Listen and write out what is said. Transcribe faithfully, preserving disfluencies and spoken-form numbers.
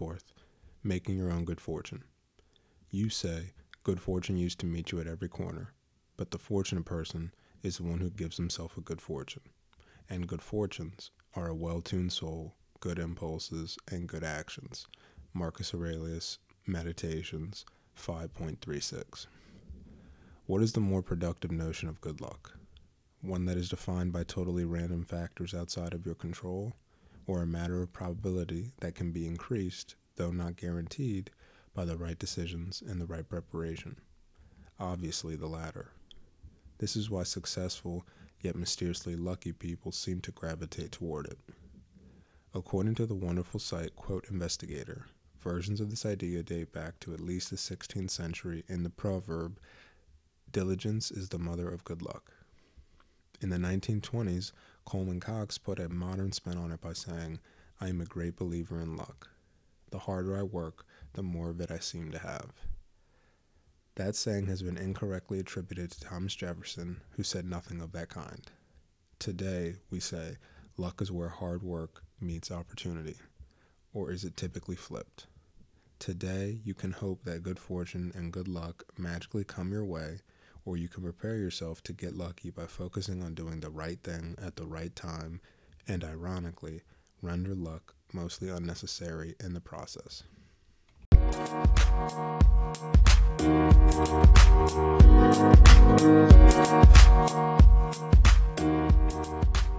forth, making your own good fortune. You say, good fortune used to meet you at every corner, but the fortunate person is the one who gives himself a good fortune. And good fortunes are a well-tuned soul, good impulses, and good actions. Marcus Aurelius, Meditations, five point three six. What is the more productive notion of good luck? One that is defined by totally random factors outside of your control, or a matter of probability that can be increased, though not guaranteed, by the right decisions and the right preparation? Obviously the latter. This is why successful, yet mysteriously lucky people seem to gravitate toward it. According to the wonderful site Quote Investigator, versions of this idea date back to at least the sixteenth century in the proverb, diligence is the mother of good luck. In the nineteen twenties, Coleman Cox put a modern spin on it by saying, I am a great believer in luck. The harder I work, the more of it I seem to have. That saying has been incorrectly attributed to Thomas Jefferson, who said nothing of that kind. Today, we say, luck is where hard work meets opportunity, or is it typically flipped? Today, you can hope that good fortune and good luck magically come your way, or you can prepare yourself to get lucky by focusing on doing the right thing at the right time, and ironically, render luck mostly unnecessary in the process. Thank you.